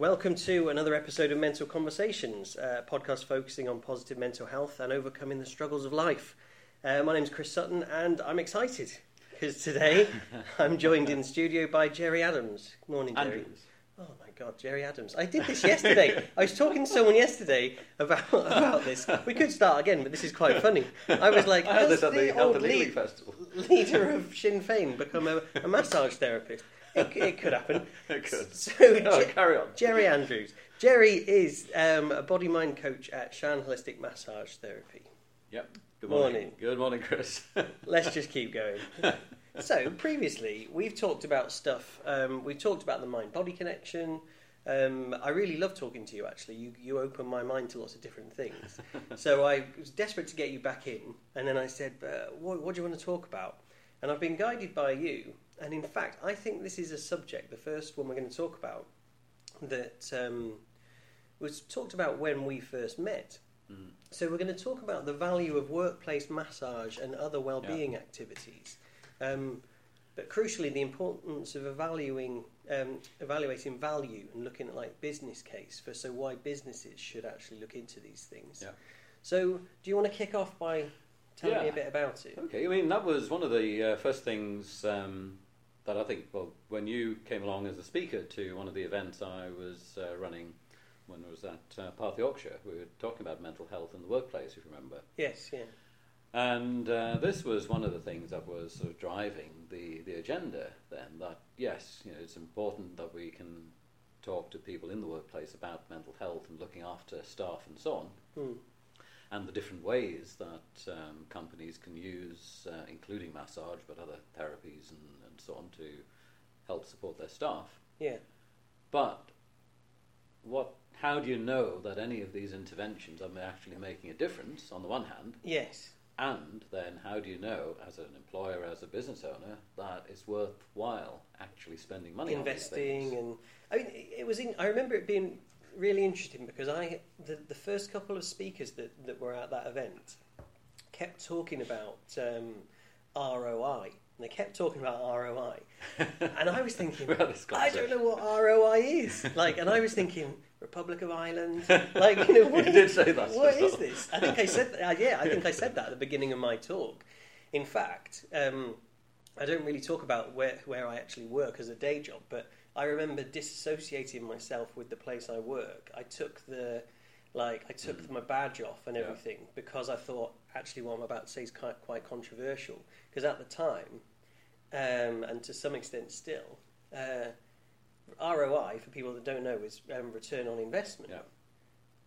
Welcome to another episode of Mental Conversations, a podcast focusing on positive mental health and overcoming the struggles of life. My name's Chris Sutton and I'm excited because today I'm joined in the studio by Jerry Adams. Morning, Jerry. Andrews. Oh my God, Jerry Adams. I did this yesterday. I was talking to someone yesterday about this. We could start again, but this is quite funny. I was like, I heard this at the Elderly League Festival. Leader of Sinn Féin become a massage therapist. It could happen. It could. So carry on. Jerry Andrews. Jerry is a body-mind coach at Shan Holistic Massage Therapy. Yep. Good morning. Good morning, Chris. Let's just keep going. So previously, we've talked about stuff. We've talked about the mind-body connection. I really love talking to you, actually. You open my mind to lots of different things. So I was desperate to get you back in. And then I said, what do you want to talk about? And I've been guided by you. And in fact, I think this is a subject, the first one we're going to talk about, that was talked about when we first met. Mm. So we're going to talk about the value of workplace massage and other well-being activities. But crucially, the importance of evaluating value and looking at business case for why businesses should actually look into these things. Yeah. So do you want to kick off by telling me a bit about it? Okay, I mean, that was one of the first things that I think, when you came along as a speaker to one of the events I was running when I was at Parth of Yorkshire, we were talking about mental health in the workplace, if you remember. Yes, yeah. And this was one of the things that was sort of driving the agenda then, that yes, it's important that we can talk to people in the workplace about mental health and looking after staff and so on, and the different ways that companies can use, including massage, but other therapies and so on, to help support their staff. Yeah. But how do you know that any of these interventions are actually making a difference, on the one hand? Yes. And then how do you know, as an employer, as a business owner, that it's worthwhile actually spending money investing on these things? I remember it being really interesting because the first couple of speakers that were at that event kept talking about ROI. And they kept talking about ROI. And I was thinking, I don't know what ROI is. And I was thinking, Republic of Ireland. What is this? I think I said that, at the beginning of my talk. In fact, I don't really talk about where I actually work as a day job, but I remember disassociating myself with the place I work. I took my badge off and everything because I thought, actually, what I'm about to say is quite controversial. Because at the time, and to some extent still, ROI, for people that don't know, is return on investment. Yeah.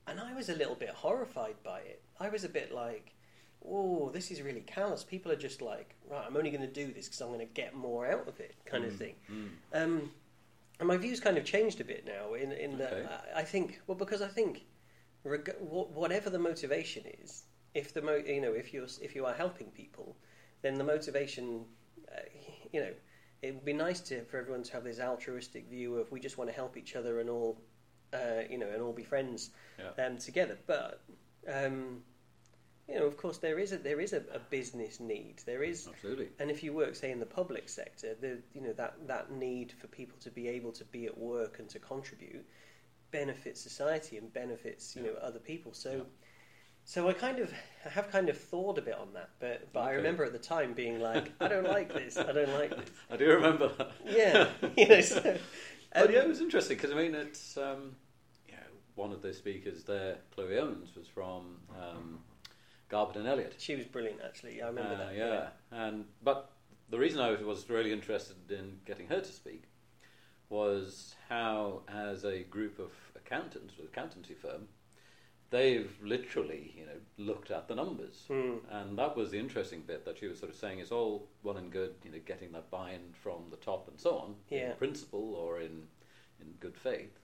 And I was a little bit horrified by it. I was a bit like, oh, this is really callous. People are just like, right, I'm only going to do this because I'm going to get more out of it, kind of thing. Mm. And my view's kind of changed a bit now in that I think, because I think whatever the motivation is, if you are helping people, then the motivation, it would be nice for everyone to have this altruistic view of we just want to help each other and all, and all be friends together. But of course, there is a business need. There is, absolutely. And if you work, say, in the public sector, that need for people to be able to be at work and to contribute benefits society and benefits other people. So, so I have thawed a bit on that, but I remember at the time being like, I don't like this. I do remember that. Yeah, it was interesting because it's one of the speakers there, Chloe Owens, was from Garbutt and Elliot. She was brilliant, actually. I remember that. Yeah. But the reason I was really interested in getting her to speak was how, as a group of accountants with an accountancy firm, they've literally looked at the numbers, and that was the interesting bit that she was sort of saying. It's all well and good, getting that buy-in from the top and so on, in principle or in good faith.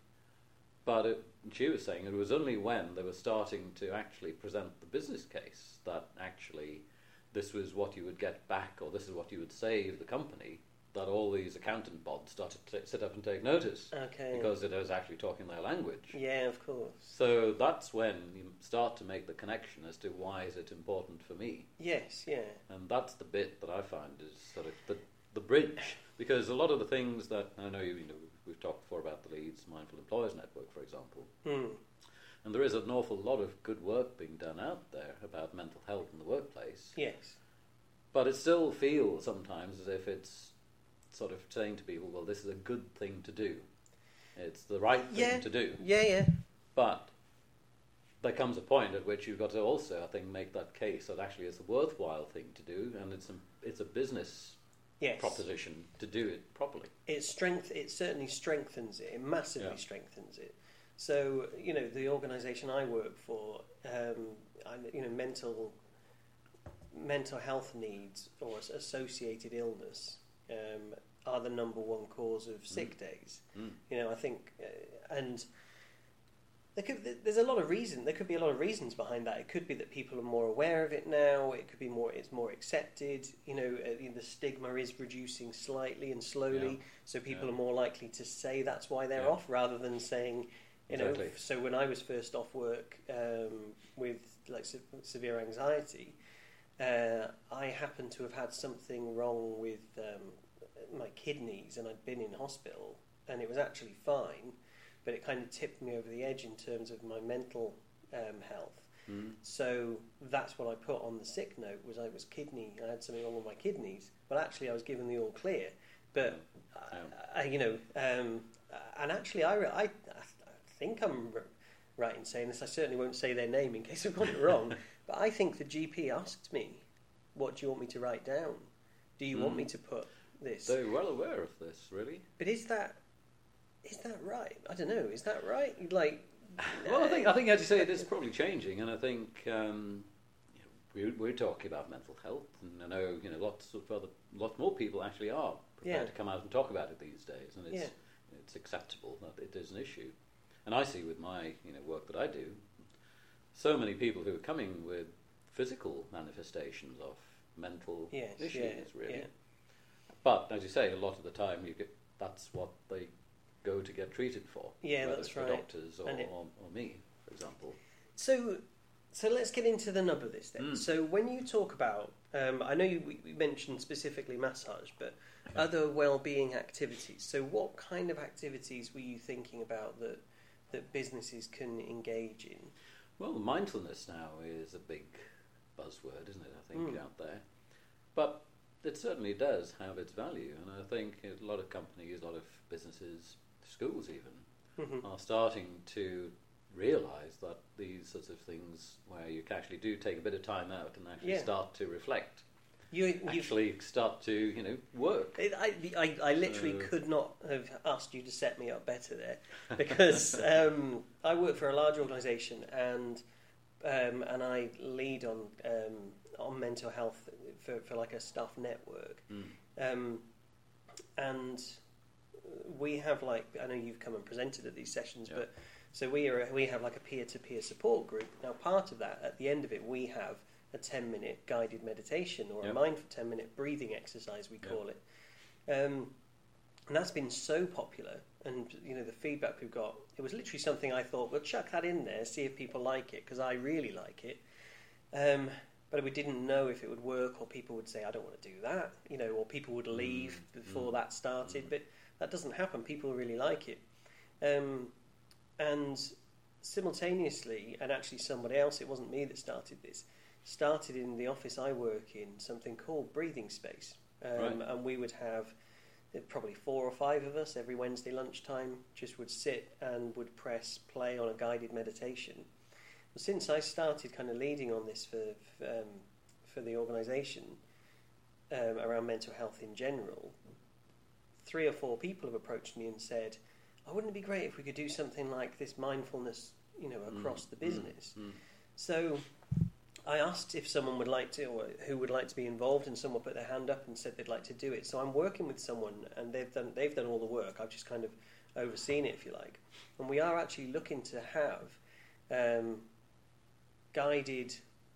But she was saying it was only when they were starting to actually present the business case that actually this was what you would get back or this is what you would save the company that all these accountant bods started to sit up and take notice. Okay. Because it was actually talking their language. Yeah, of course. So that's when you start to make the connection as to why is it important for me. Yes, yeah. And that's the bit that I find is sort of the the bridge, because a lot of the things that I know we've talked before about the Leeds Mindful Employers Network, for example, and there is an awful lot of good work being done out there about mental health in the workplace. Yes, but it still feels sometimes as if it's sort of saying to people, "Well, this is a good thing to do. It's the right thing to do." Yeah, yeah. But there comes a point at which you've got to also, I think, make that case that actually it's a worthwhile thing to do, and it's a business proposition to do it properly. It certainly strengthens it. It massively strengthens it. So, you know, the organisation I work for, mental health needs or associated illness are the number one cause of sick days. Mm. You know, I think, and there could be a lot of reasons behind that. It could be that people are more aware of it now. It could be it's more accepted. You know, the stigma is reducing slightly and slowly, so people are more likely to say that's why they're off, rather than saying, you know. So when I was first off work with like severe anxiety, I happened to have had something wrong with my kidneys, and I'd been in hospital, and it was actually fine, but it kind of tipped me over the edge in terms of my mental health. Mm. So that's what I put on the sick note, I had something wrong with my kidneys, but actually I was given the all clear. But I think I'm right in saying this. I certainly won't say their name in case I've got it wrong. But I think the GP asked me, "What do you want me to write down? Do you want me to put this?" They're well aware of this, really. But is that right? I don't know. Is that right? Like, well, I think as you say, it is probably changing, and I think we're talking about mental health, and I know lots more people actually are prepared to come out and talk about it these days, and it's acceptable that it is an issue. And I see with my work that I do, so many people who are coming with physical manifestations of mental issues, really. Yeah. But, as you say, a lot of the time that's what they go to get treated for. Yeah, that's right. Whether it's the doctors or me, for example. So let's get into the nub of this then. Mm. So when you talk about, I know we mentioned specifically massage, but other well-being activities. So what kind of activities were you thinking about that businesses can engage in? Well, mindfulness now is a big buzzword, isn't it, I think, out there. But it certainly does have its value, and I think a lot of companies, a lot of businesses, schools even, are starting to realise that these sorts of things where you actually do take a bit of time out and actually start to reflect, you start to work. I literally could not have asked you to set me up better there, because I work for a large organisation, and I lead on mental health for like a staff network, and we have like, I know you've come and presented at these sessions, but so we have like a peer-to-peer support group. Now part of that, at the end of it, we have a 10-minute guided meditation or a mindful 10-minute breathing exercise, we call it. And that's been so popular, and the feedback we've got, it was literally something I thought, well, chuck that in there, see if people like it, because I really like it. But we didn't know if it would work, or people would say, I don't want to do that, or people would leave before that started, but that doesn't happen. People really like it. And simultaneously, and actually somebody else, it wasn't me that started this, started in the office I work in something called Breathing Space. And we would have probably 4 or 5 of us every Wednesday lunchtime, just would sit and would press play on a guided meditation. Well, since I started kind of leading on this for the organisation around mental health in general, 3 or 4 people have approached me and said, oh, wouldn't it be great if we could do something like this mindfulness across the business? Mm. So I asked if someone would like to, or who would like to be involved, and someone put their hand up and said they'd like to do it. So I'm working with someone, and they've done all the work. I've just kind of overseen it, if you like. And we are actually looking to have guided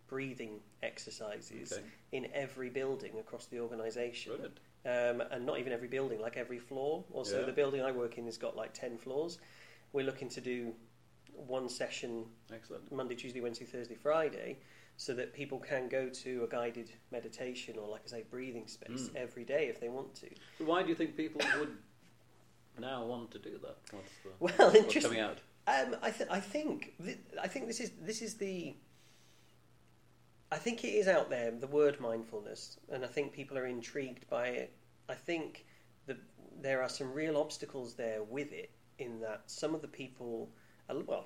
breathing exercises in every building across the organisation. And not even every building, like every floor. Also, the building I work in has got like 10 floors. We're looking to do one session Monday, Tuesday, Wednesday, Thursday, Friday. so that people can go to a guided meditation or, like I say, breathing space every day if they want to. But why do you think people would now want to do that? What's coming out? I think it is out there, the word mindfulness, and I think people are intrigued by it. I think there are some real obstacles there with it, in that some of the people, well,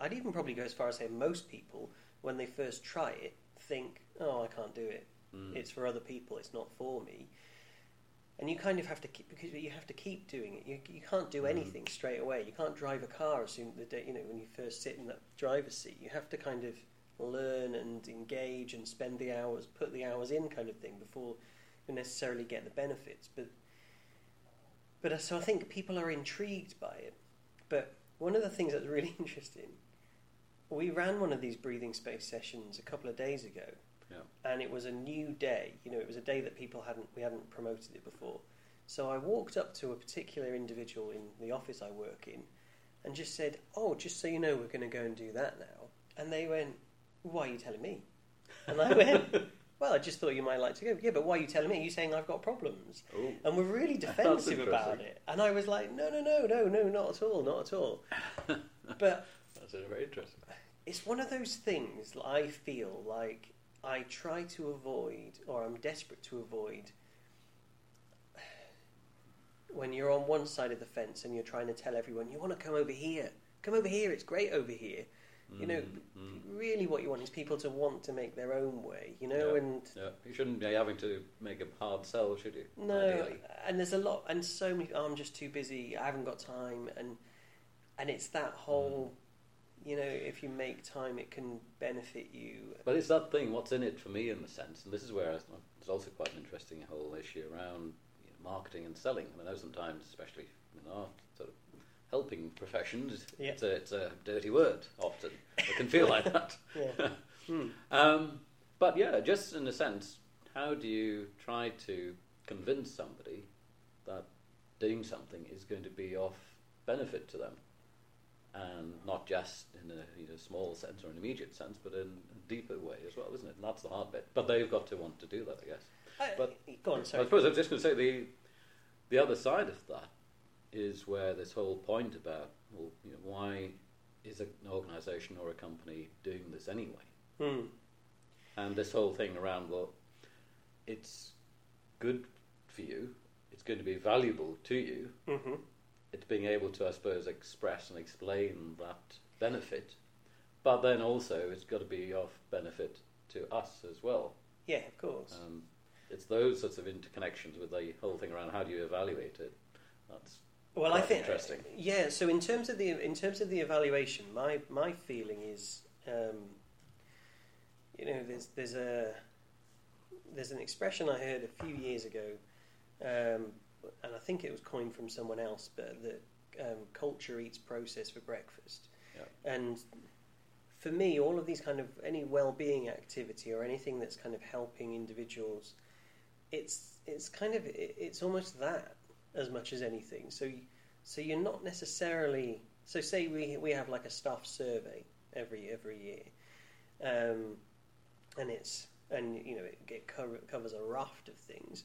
I'd even probably go as far as say most people, when they first try it, think, oh, I can't do it. It's for other people, it's not for me. And you kind of have to keep, because you have to keep doing it. You can't do anything straight away. You can't drive a car, assume the day, when you first sit in that driver's seat. You have to kind of learn and engage and spend the hours, put the hours in, kind of thing, before you necessarily get the benefits. But so I think people are intrigued by it. But one of the things that's really interesting, we ran one of these breathing space sessions a couple of days ago. Yeah. And it was a new day. It was a day that we hadn't promoted it before. So I walked up to a particular individual in the office I work in and just said, oh, just so you know, we're going to go and do that now. And they went, why are you telling me? And I went, well, I just thought you might like to go. Yeah, but why are you telling me? Are you saying I've got problems? Ooh. And we're really defensive about it. And I was like, no, not at all. But that's very interesting. It's one of those things I feel like I try to avoid, or I'm desperate to avoid, when you're on one side of the fence and you're trying to tell everyone, you want to come over here, it's great over here. Really what you want is people to want to make their own way, Yeah. And yeah. You shouldn't be having to make a hard sell, should you? No, ideally. And there's a lot, and so many, I'm just too busy, I haven't got time, and it's that whole... if you make time, it can benefit you. But it's that thing, what's in it for me, in the sense, and this is where it's also quite an interesting whole issue around marketing and selling. I know sometimes, especially in our sort of helping professions, yeah. it's a dirty word often. It can feel like that. Yeah. But yeah, just in a sense, how do you try to convince somebody that doing something is going to be of benefit to them? And not just in a small sense or an immediate sense, but in a deeper way as well, isn't it? And that's the hard bit. But they've got to want to do that, I guess. But go on, sorry. I suppose I was just going to say the other side of that is where this whole point about, well, why is an organisation or a company doing this anyway? And this whole thing around, well, it's good for you, it's going to be valuable to you, it's being able to, I suppose, express and explain that benefit, but then also it's got to be of benefit to us as well. Yeah, of course. It's those sorts of interconnections with the whole thing around how do you evaluate it. That's interesting. Yeah. So in terms of the evaluation, my feeling is, there's an expression I heard a few years ago. And I think it was coined from someone else, but that culture eats process for breakfast. Yeah. And for me, all of these kind of, any well-being activity or anything that's kind of helping individuals, it's almost that as much as anything. So you're not necessarily, so say we have like a staff survey every year, and it covers a raft of things,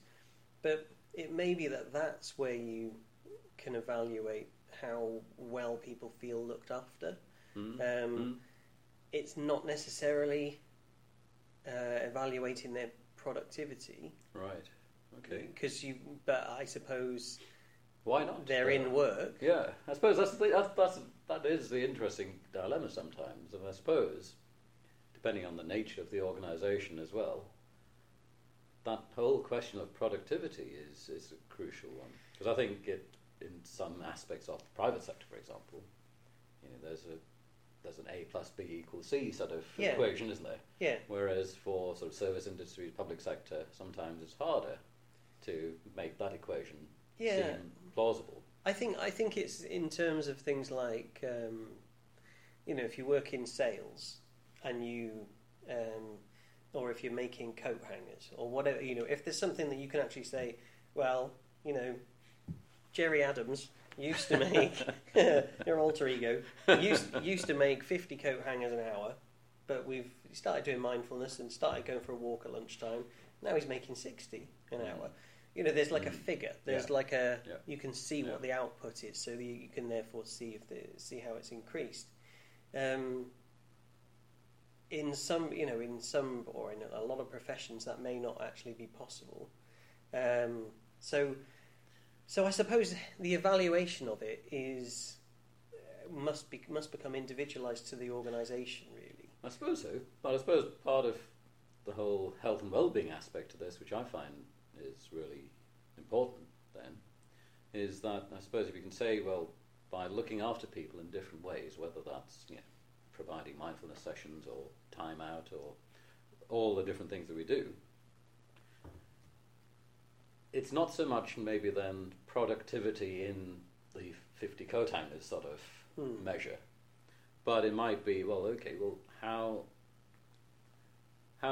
but it may be that that's where you can evaluate how well people feel looked after. It's not necessarily evaluating their productivity, right? Okay. Because I suppose why not? They're in work. Yeah, I suppose that is the interesting dilemma sometimes, and I suppose depending on the nature of the organisation as well. That whole question of productivity is a crucial one, because I think in some aspects of the private sector, for example, there's an A plus B equals C sort of equation, isn't there? Yeah. Whereas for sort of service industry, public sector, sometimes it's harder to make that equation seem plausible. I think it's in terms of things like, if you work in sales and you. Or if you're making coat hangers or whatever, if there's something that you can actually say, well, Jerry Adams used to make, your alter ego, used to make 50 coat hangers an hour, but we've started doing mindfulness and started going for a walk at lunchtime. Now he's making 60 an hour. You know, there's like a figure. There's like a you can see what the output is, so you can therefore see how it's increased. In a lot of professions, that may not actually be possible. So I suppose the evaluation of it is must become individualised to the organisation, really. I suppose so. But I suppose part of the whole health and well-being aspect of this, which I find is really important then, is that I suppose if you can say, well, by looking after people in different ways, whether that's providing mindfulness sessions or time out or all the different things that we do, it's not so much maybe then productivity in the 50 co-timers sort of measure, but it might be, well, okay, well, how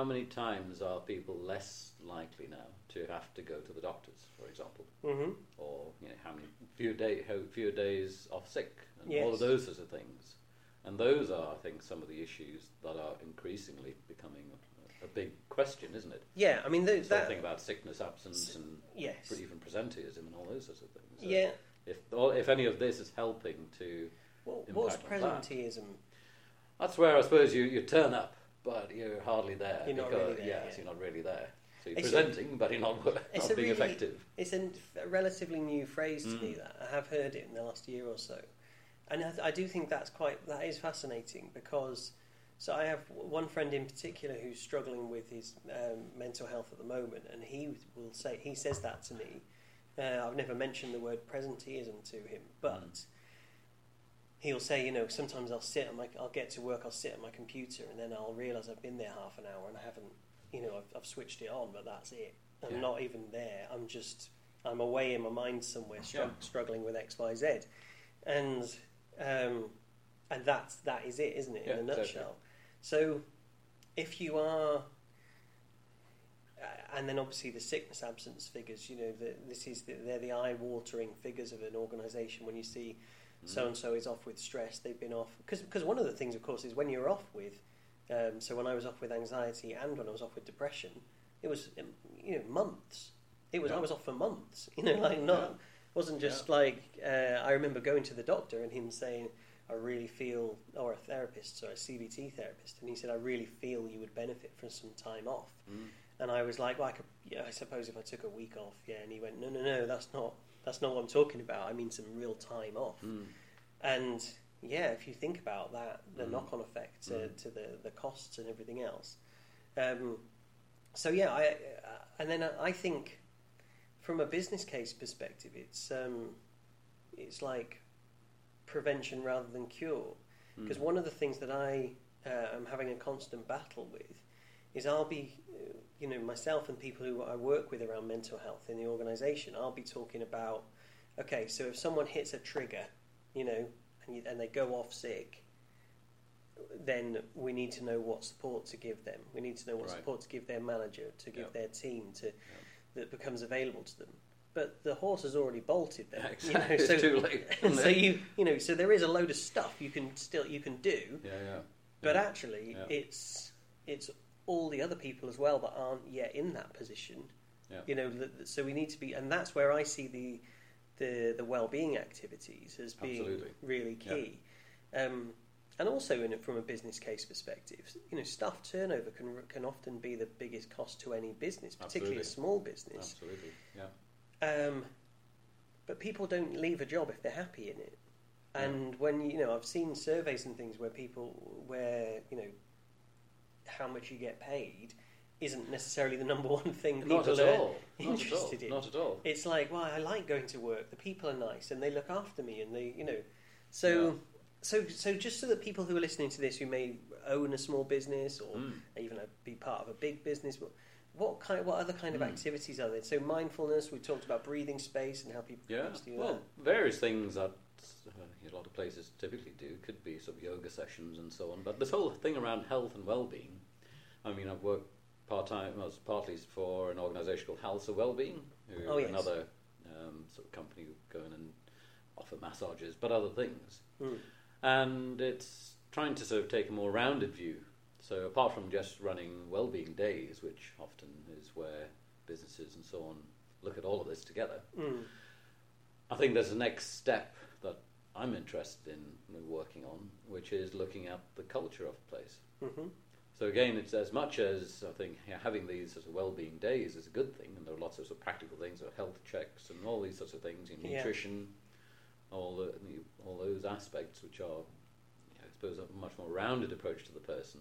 many times are people less likely now to have to go to the doctors, for example, or how fewer days off sick, and all of those sorts of things, and those are, I think, some of the issues that are increasingly becoming a big question, isn't it? Yeah, I mean, the thing about sickness, absence, and even presenteeism and all those sorts of things. So yeah, if any of this is helping to what's presenteeism? That's where I suppose you turn up, but you're hardly there. You're not really there. Yes, you're not really there. So you're presenting, but you're not being effective. It's a relatively new phrase to me. That I have heard it in the last year or so, and I do think that is fascinating because. So I have one friend in particular who's struggling with his mental health at the moment, and he says that to me. I've never mentioned the word presenteeism to him, but he'll say, sometimes I'll get to work, I'll sit at my computer, and then I'll realise I've been there half an hour and I haven't, I've switched it on, but that's it. I'm not even there. I'm away in my mind somewhere, struggling with X, Y, Z, and that is it, isn't it? In a nutshell. Exactly. So, if you are, and then obviously the sickness absence figures, they're the eye-watering figures of an organisation when you see so-and-so is off with stress, they've been off, because one of the things, of course, is when you're off with, so when I was off with anxiety and when I was off with depression, it was, months. It was, I was off for months, it wasn't just I remember going to the doctor and him saying, I really feel, or a therapist, so a CBT therapist, and he said, I really feel you would benefit from some time off. And I was like, well, I suppose if I took a week off, and he went, no, that's not what I'm talking about, I mean some real time off. And if you think about that, the knock-on effect to the costs and everything else. I think from a business case perspective, it's like prevention rather than cure, because one of the things that I am having a constant battle with is I'll be, myself and people who I work with around mental health in the organisation, I'll be talking about, okay, so if someone hits a trigger, and they go off sick, then we need to know what support to give them. We need to know what support to give their manager, to give their team, that becomes available to them. But the horse has already bolted there. Exactly. So, it's too late. So there is a load of stuff you can do. It's all the other people as well that aren't yet in that position. Yeah. So we need to be, and that's where I see the well-being activities as being really key. Yeah. And also from a business case perspective, staff turnover can often be the biggest cost to any business, particularly a small business. Absolutely. Yeah. But people don't leave a job if they're happy in it, and when I've seen surveys and things where how much you get paid isn't necessarily the number one thing people are interested in. Not at all. It's like, well, I like going to work. The people are nice and they look after me, and they So just so that people who are listening to this who may own a small business or even be part of a big business. What other kind of activities are there? So mindfulness, we talked about breathing space and how people can do that. Well, various things that a lot of places typically do, could be sort of yoga sessions and so on. But this whole thing around health and well-being, I mean, I've worked part-time, partly for an organisation called Health for Wellbeing, who another sort of company who go in and offer massages, but other things. And it's trying to sort of take a more rounded view. So apart from just running wellbeing days, which often is where businesses and so on look at all of this together, I think there's the next step that I'm interested in working on, which is looking at the culture of a place. Mm-hmm. So again, it's as much as I think having these sort of wellbeing days is a good thing, and there are lots of, practical things, like health checks and all these sorts of things, in nutrition, all those aspects which are, I suppose, a much more rounded approach to the person.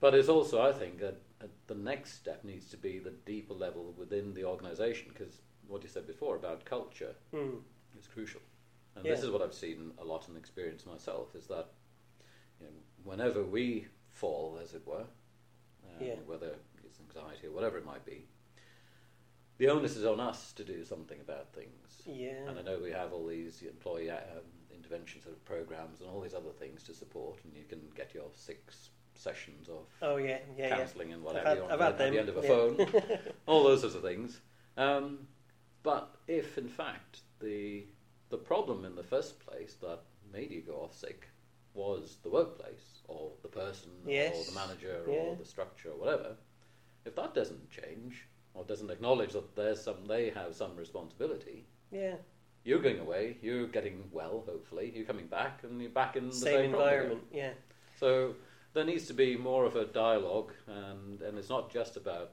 But it's also, I think, that the next step needs to be the deeper level within the organisation, because what you said before about culture is crucial. And this is what I've seen a lot and experienced myself, is that whenever we fall, as it were, whether it's anxiety or whatever it might be, the onus is on us to do something about things. Yeah. And I know we have all these employee intervention sort of programs and all these other things to support, and you can get your 6 sessions of counselling and whatever you want at the end of a phone, all those sorts of things. But if, in fact, the problem in the first place that made you go off sick was the workplace or the person or the manager or the structure or whatever, if that doesn't change or doesn't acknowledge that they have some responsibility, you're going away, you're getting well, hopefully, you're coming back, and you're back in the same environment. Yeah. So there needs to be more of a dialogue, and it's not just about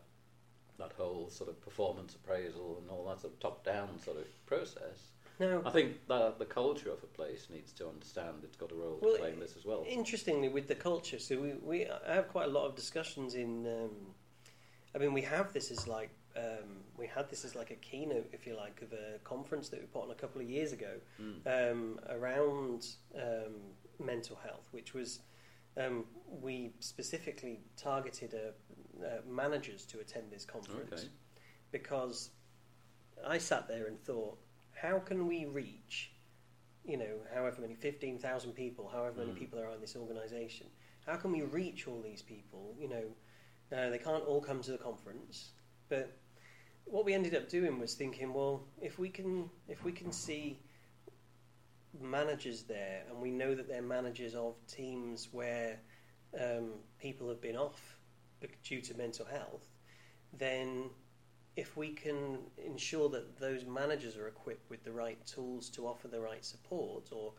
that whole sort of performance appraisal and all that sort of top-down sort of process. No. I think that the culture of a place needs to understand it's got a role to play in this as well. Interestingly, with the culture, so I have quite a lot of discussions in. We have this as like we had this as like a keynote, if you like, of a conference that we put on a couple of years ago around mental health, which was. We specifically targeted managers to attend this conference because I sat there and thought, how can we reach, however many, 15,000 people, however many people are in this organisation? How can we reach all these people? They can't all come to the conference. But what we ended up doing was thinking, well, if we can see managers there, and we know that they're managers of teams where people have been off due to mental health, then if we can ensure that those managers are equipped with the right tools to offer the right support, or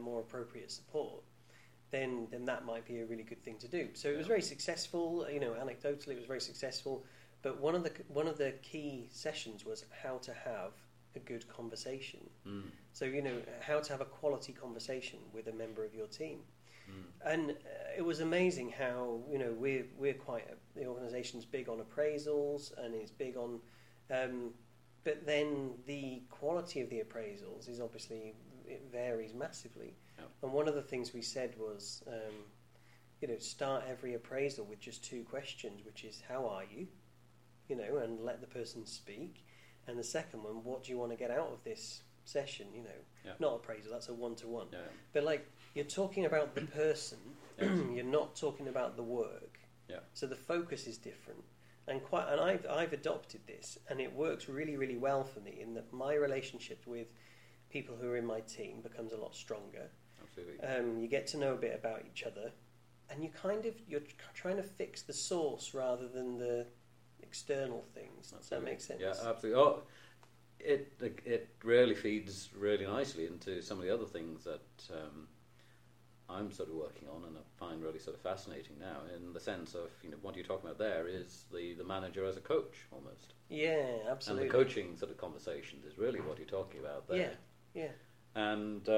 more appropriate support, then that might be a really good thing to do. So it was very successful. Anecdotally, it was very successful. But one of the key sessions was how to have a good conversation. So how to have a quality conversation with a member of your team, and it was amazing how we're quite the organisation's big on appraisals, and is big on, but then the quality of the appraisals is obviously, it varies massively. And one of the things we said was, start every appraisal with just 2 questions, which is how are you, and let the person speak. And the second one, what do you want to get out of this session? Not appraisal, that's a one-to-one. Yeah. But like, you're talking about the person, you're not talking about the work. Yeah. So the focus is different. And I've adopted this, and it works really, really well for me, in that my relationship with people who are in my team becomes a lot stronger. Absolutely. You get to know a bit about each other, and you're trying to fix the source rather than the external things. Does that make sense? Yeah, absolutely. It really feeds really nicely into some of the other things that I'm sort of working on, and I find really sort of fascinating now, in the sense of, what you're talking about there is the manager as a coach, almost. Yeah, absolutely. And the coaching sort of conversations is really what you're talking about there. Yeah, yeah. And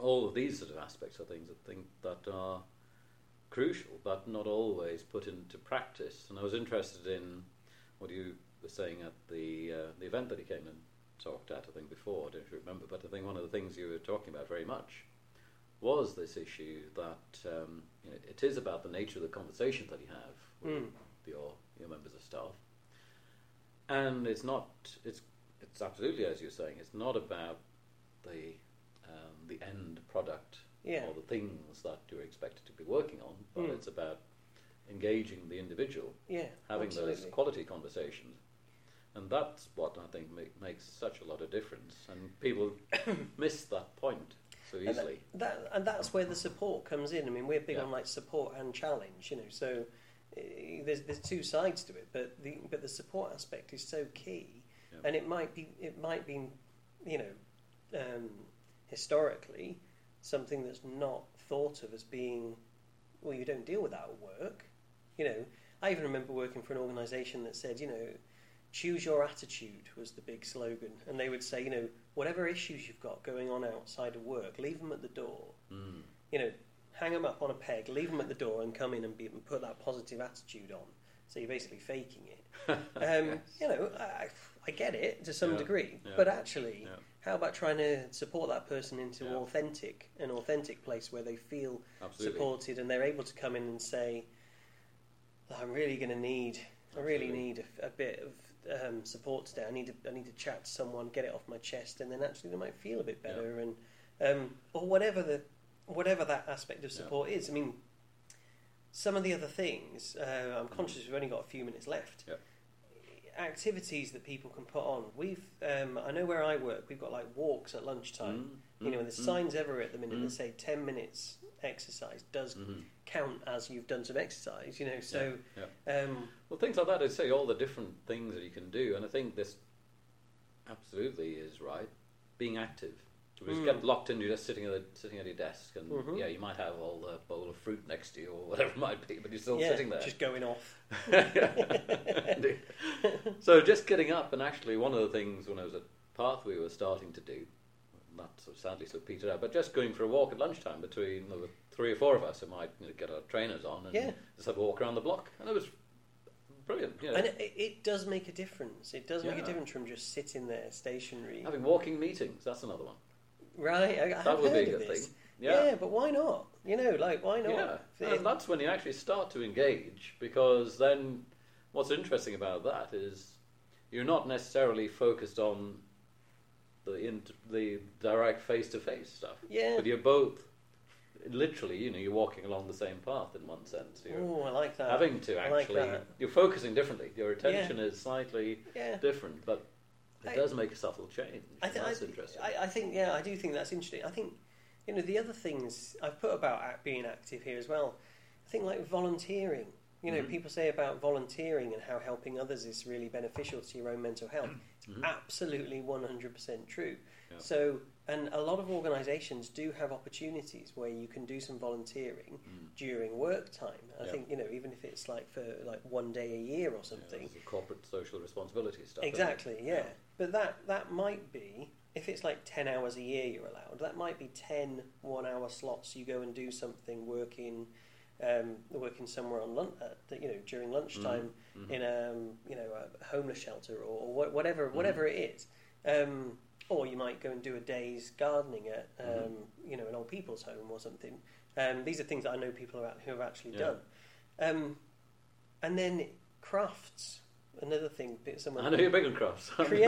all of these sort of aspects are things I think that are crucial, but not always put into practice. And I was interested in what you were saying at the event that he came and talked at, I think, before. I don't remember, but I think one of the things you were talking about very much was this issue that it is about the nature of the conversations that you have with your members of staff, and it's absolutely, as you're saying, it's not about the end product. Yeah. Or the things that you're expected to be working on, but it's about engaging the individual, having those quality conversations. And that's what I think makes such a lot of difference, and people miss that point so easily. That, and that's where the support comes in. I mean, we're big on like support and challenge, you know. So there's two sides to it, but the support aspect is so key, and it might be, you know, historically something that's not thought of as being, well, you don't deal with that at work, you know. I even remember working for an organisation that said, you know, choose your attitude was the big slogan, and they would say, you know, whatever issues you've got going on outside of work, leave them at the door. Mm. You know, hang them up on a peg, leave them at the door, and come in and put that positive attitude on. So you're basically faking it. Yes. You know, I get it to some degree, but actually, how about trying to support that person into an authentic place where they feel supported and they're able to come in and say, I'm really going to need, I really need a bit of support today. I need to chat to someone, get it off my chest, and then actually they might feel a bit better, and or whatever that aspect of support is. I mean, some of the other things. I'm conscious we've only got a few minutes left. Yeah. Activities that people can put on. We've I know where I work, we've got like walks at lunchtime. You know, and there's signs everywhere at the minute that say 10 minutes exercise does count as you've done some exercise, you know, so... Yeah, yeah. Well, things like that, I'd say all the different things that you can do, and I think this absolutely is right, being active. You just get locked into just sitting at your desk, and you might have all the bowl of fruit next to you or whatever it might be, but you're still sitting there. Just going off. So just getting up, and actually one of the things when I was at Pathway we were starting to do, that sort of sadly sort of petered out, but just going for a walk at lunchtime between the three or four of us, and might, you know, get our trainers on and just have a walk around the block, and it was brilliant. You know. And it does make a difference. It does make a difference from just sitting there stationary. Having walking meetings, that's another one. Right, that would be a good thing. Yeah, but why not? You know, like, why not? Yeah, and that's when you actually start to engage, because then what's interesting about that is you're not necessarily focused on the direct face-to-face stuff. Yeah. But you're both, literally, you know, you're walking along the same path in one sense. Oh, I like that. Having to actually, you're focusing differently. Your attention is slightly different, but it does make a subtle change. That's interesting. I do think that's interesting. I think, you know, the other things I've put about being active here as well, I think like volunteering. You know, people say about volunteering and how helping others is really beneficial to your own mental health. It's absolutely 100% true. Yeah. So, and a lot of organisations do have opportunities where you can do some volunteering during work time. I think, you know, even if it's like for like one day a year or something. Yeah, it's corporate social responsibility stuff. Exactly, yeah. But that might be, if it's like 10 hours a year you're allowed, that might be 10 one-hour slots you go and do something, working somewhere on lunch, you know, during lunchtime in you know, a homeless shelter or whatever it is, or you might go and do a day's gardening at you know, an old people's home or something. These are things that I know people who have actually done, and then crafts. Another thing, someone. I know you're big on crafts. Create.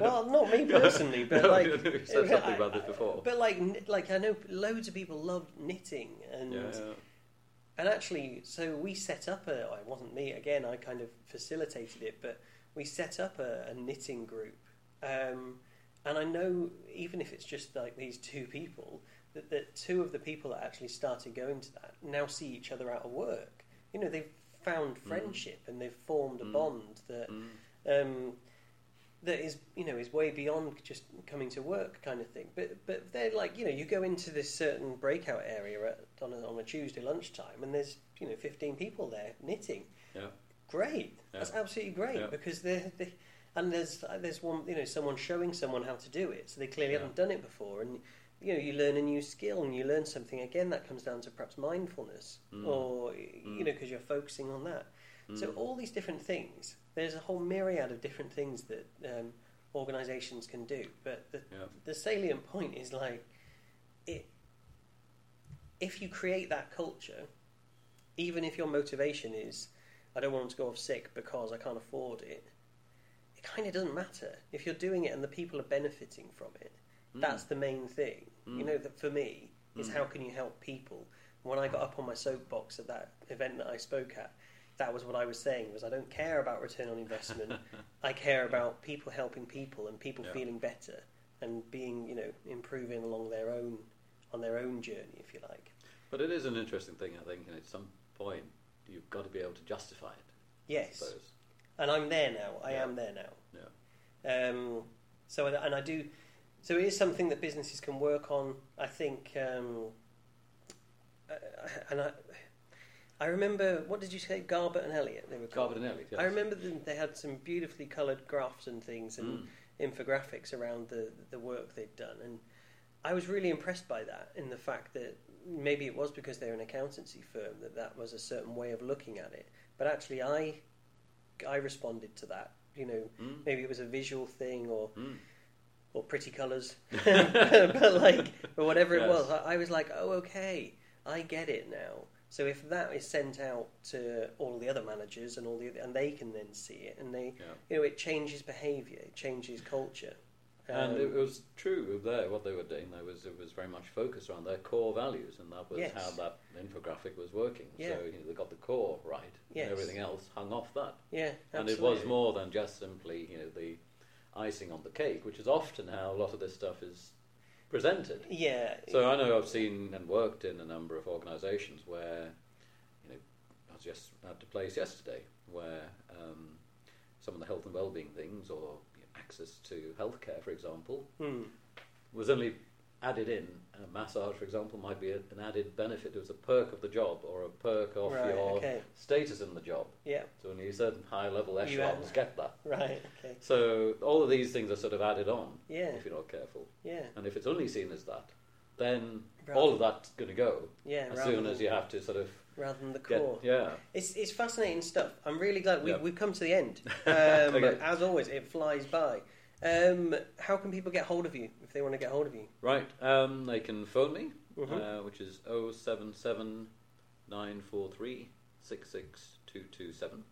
Well, not me personally, but like you said something about this before. But like I know loads of people love knitting and. Yeah. And actually, so we set up it wasn't me, again, I kind of facilitated it, but we set up a knitting group. And I know, even if it's just like these two people, that two of the people that actually started going to that now see each other out of work. You know, they've found friendship and they've formed a bond that that is, you know, is way beyond just coming to work kind of thing. But they're like, you know, you go into this certain breakout area on a Tuesday lunchtime and there's, you know, 15 people there knitting. Yeah. Great. Yeah. That's absolutely great because there's one, you know, someone showing someone how to do it. So they clearly haven't done it before, and you know, you learn a new skill and you learn something again that comes down to perhaps mindfulness or you know, because you're focusing on that. So all these different things, there's a whole myriad of different things that organisations can do. But the salient point is, like, if you create that culture, even if your motivation is, I don't want to go off sick because I can't afford it, it kind of doesn't matter. If you're doing it and the people are benefiting from it, that's the main thing. You know, that for me, is how can you help people? When I got up on my soapbox at that event that I spoke at, that was what I was saying, was I don't care about return on investment. I care about people helping people and people feeling better and being, you know, improving along their own on their own journey, if you like. But it is an interesting thing, I think, and at some point you've got to be able to justify it. Yes. I suppose. And I'm there now. I am there now. Yeah. So it is something that businesses can work on, I think. And I remember, what did you say, Garbutt and Elliot? They were Garbutt and Elliot, yes. I remember they had some beautifully coloured graphs and things and infographics around the work they'd done. And I was really impressed by that, in the fact that maybe it was because they're an accountancy firm that was a certain way of looking at it. But actually I responded to that. You know, maybe it was a visual thing or pretty colours. but whatever it was, I was like, oh, okay, I get it now. So if that is sent out to all the other managers and all the other, and they can then see it, and it changes behaviour, it changes culture. And it was true there what they were doing. It was very much focused around their core values, and that was how that infographic was working. Yeah. So they got the core right, and everything else hung off that. Yeah, absolutely. And it was more than just simply the icing on the cake, which is often how a lot of this stuff is presented. Yeah. So I know I've seen and worked in a number of organisations where, I was just at a place yesterday where some of the health and wellbeing things, or access to healthcare, for example, was only added in. A massage, for example, might be an added benefit. It was a perk of the job, or a perk of status in the job. Yeah. So only certain high level echelons get that. Right. Okay. So all of these things are sort of added on. Yeah. If you're not careful. Yeah. And if it's only seen as that, then all of that's going to go. Yeah. As soon as you have to sort of. Rather than the core. Yeah. It's fascinating stuff. I'm really glad we've come to the end. But as always, it flies by. How can people get hold of you if they want to get hold of you? Right. They can phone me, which is 077-943-66227.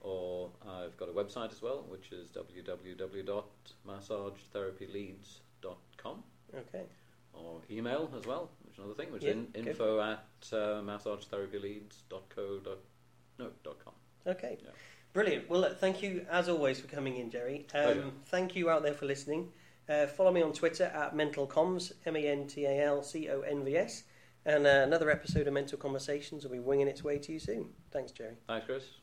Or I've got a website as well, which is www.massagetherapyleeds.com. Okay. Or email as well, which is another thing, which is info at massagetherapyleads.com. Okay. Yeah. Brilliant. Well, look, thank you, as always, for coming in, Jerry. Thank you out there for listening. Follow me on Twitter at mentalconvs, mentalconvs. And another episode of Mental Conversations will be winging its way to you soon. Thanks, Jerry. Thanks, Chris.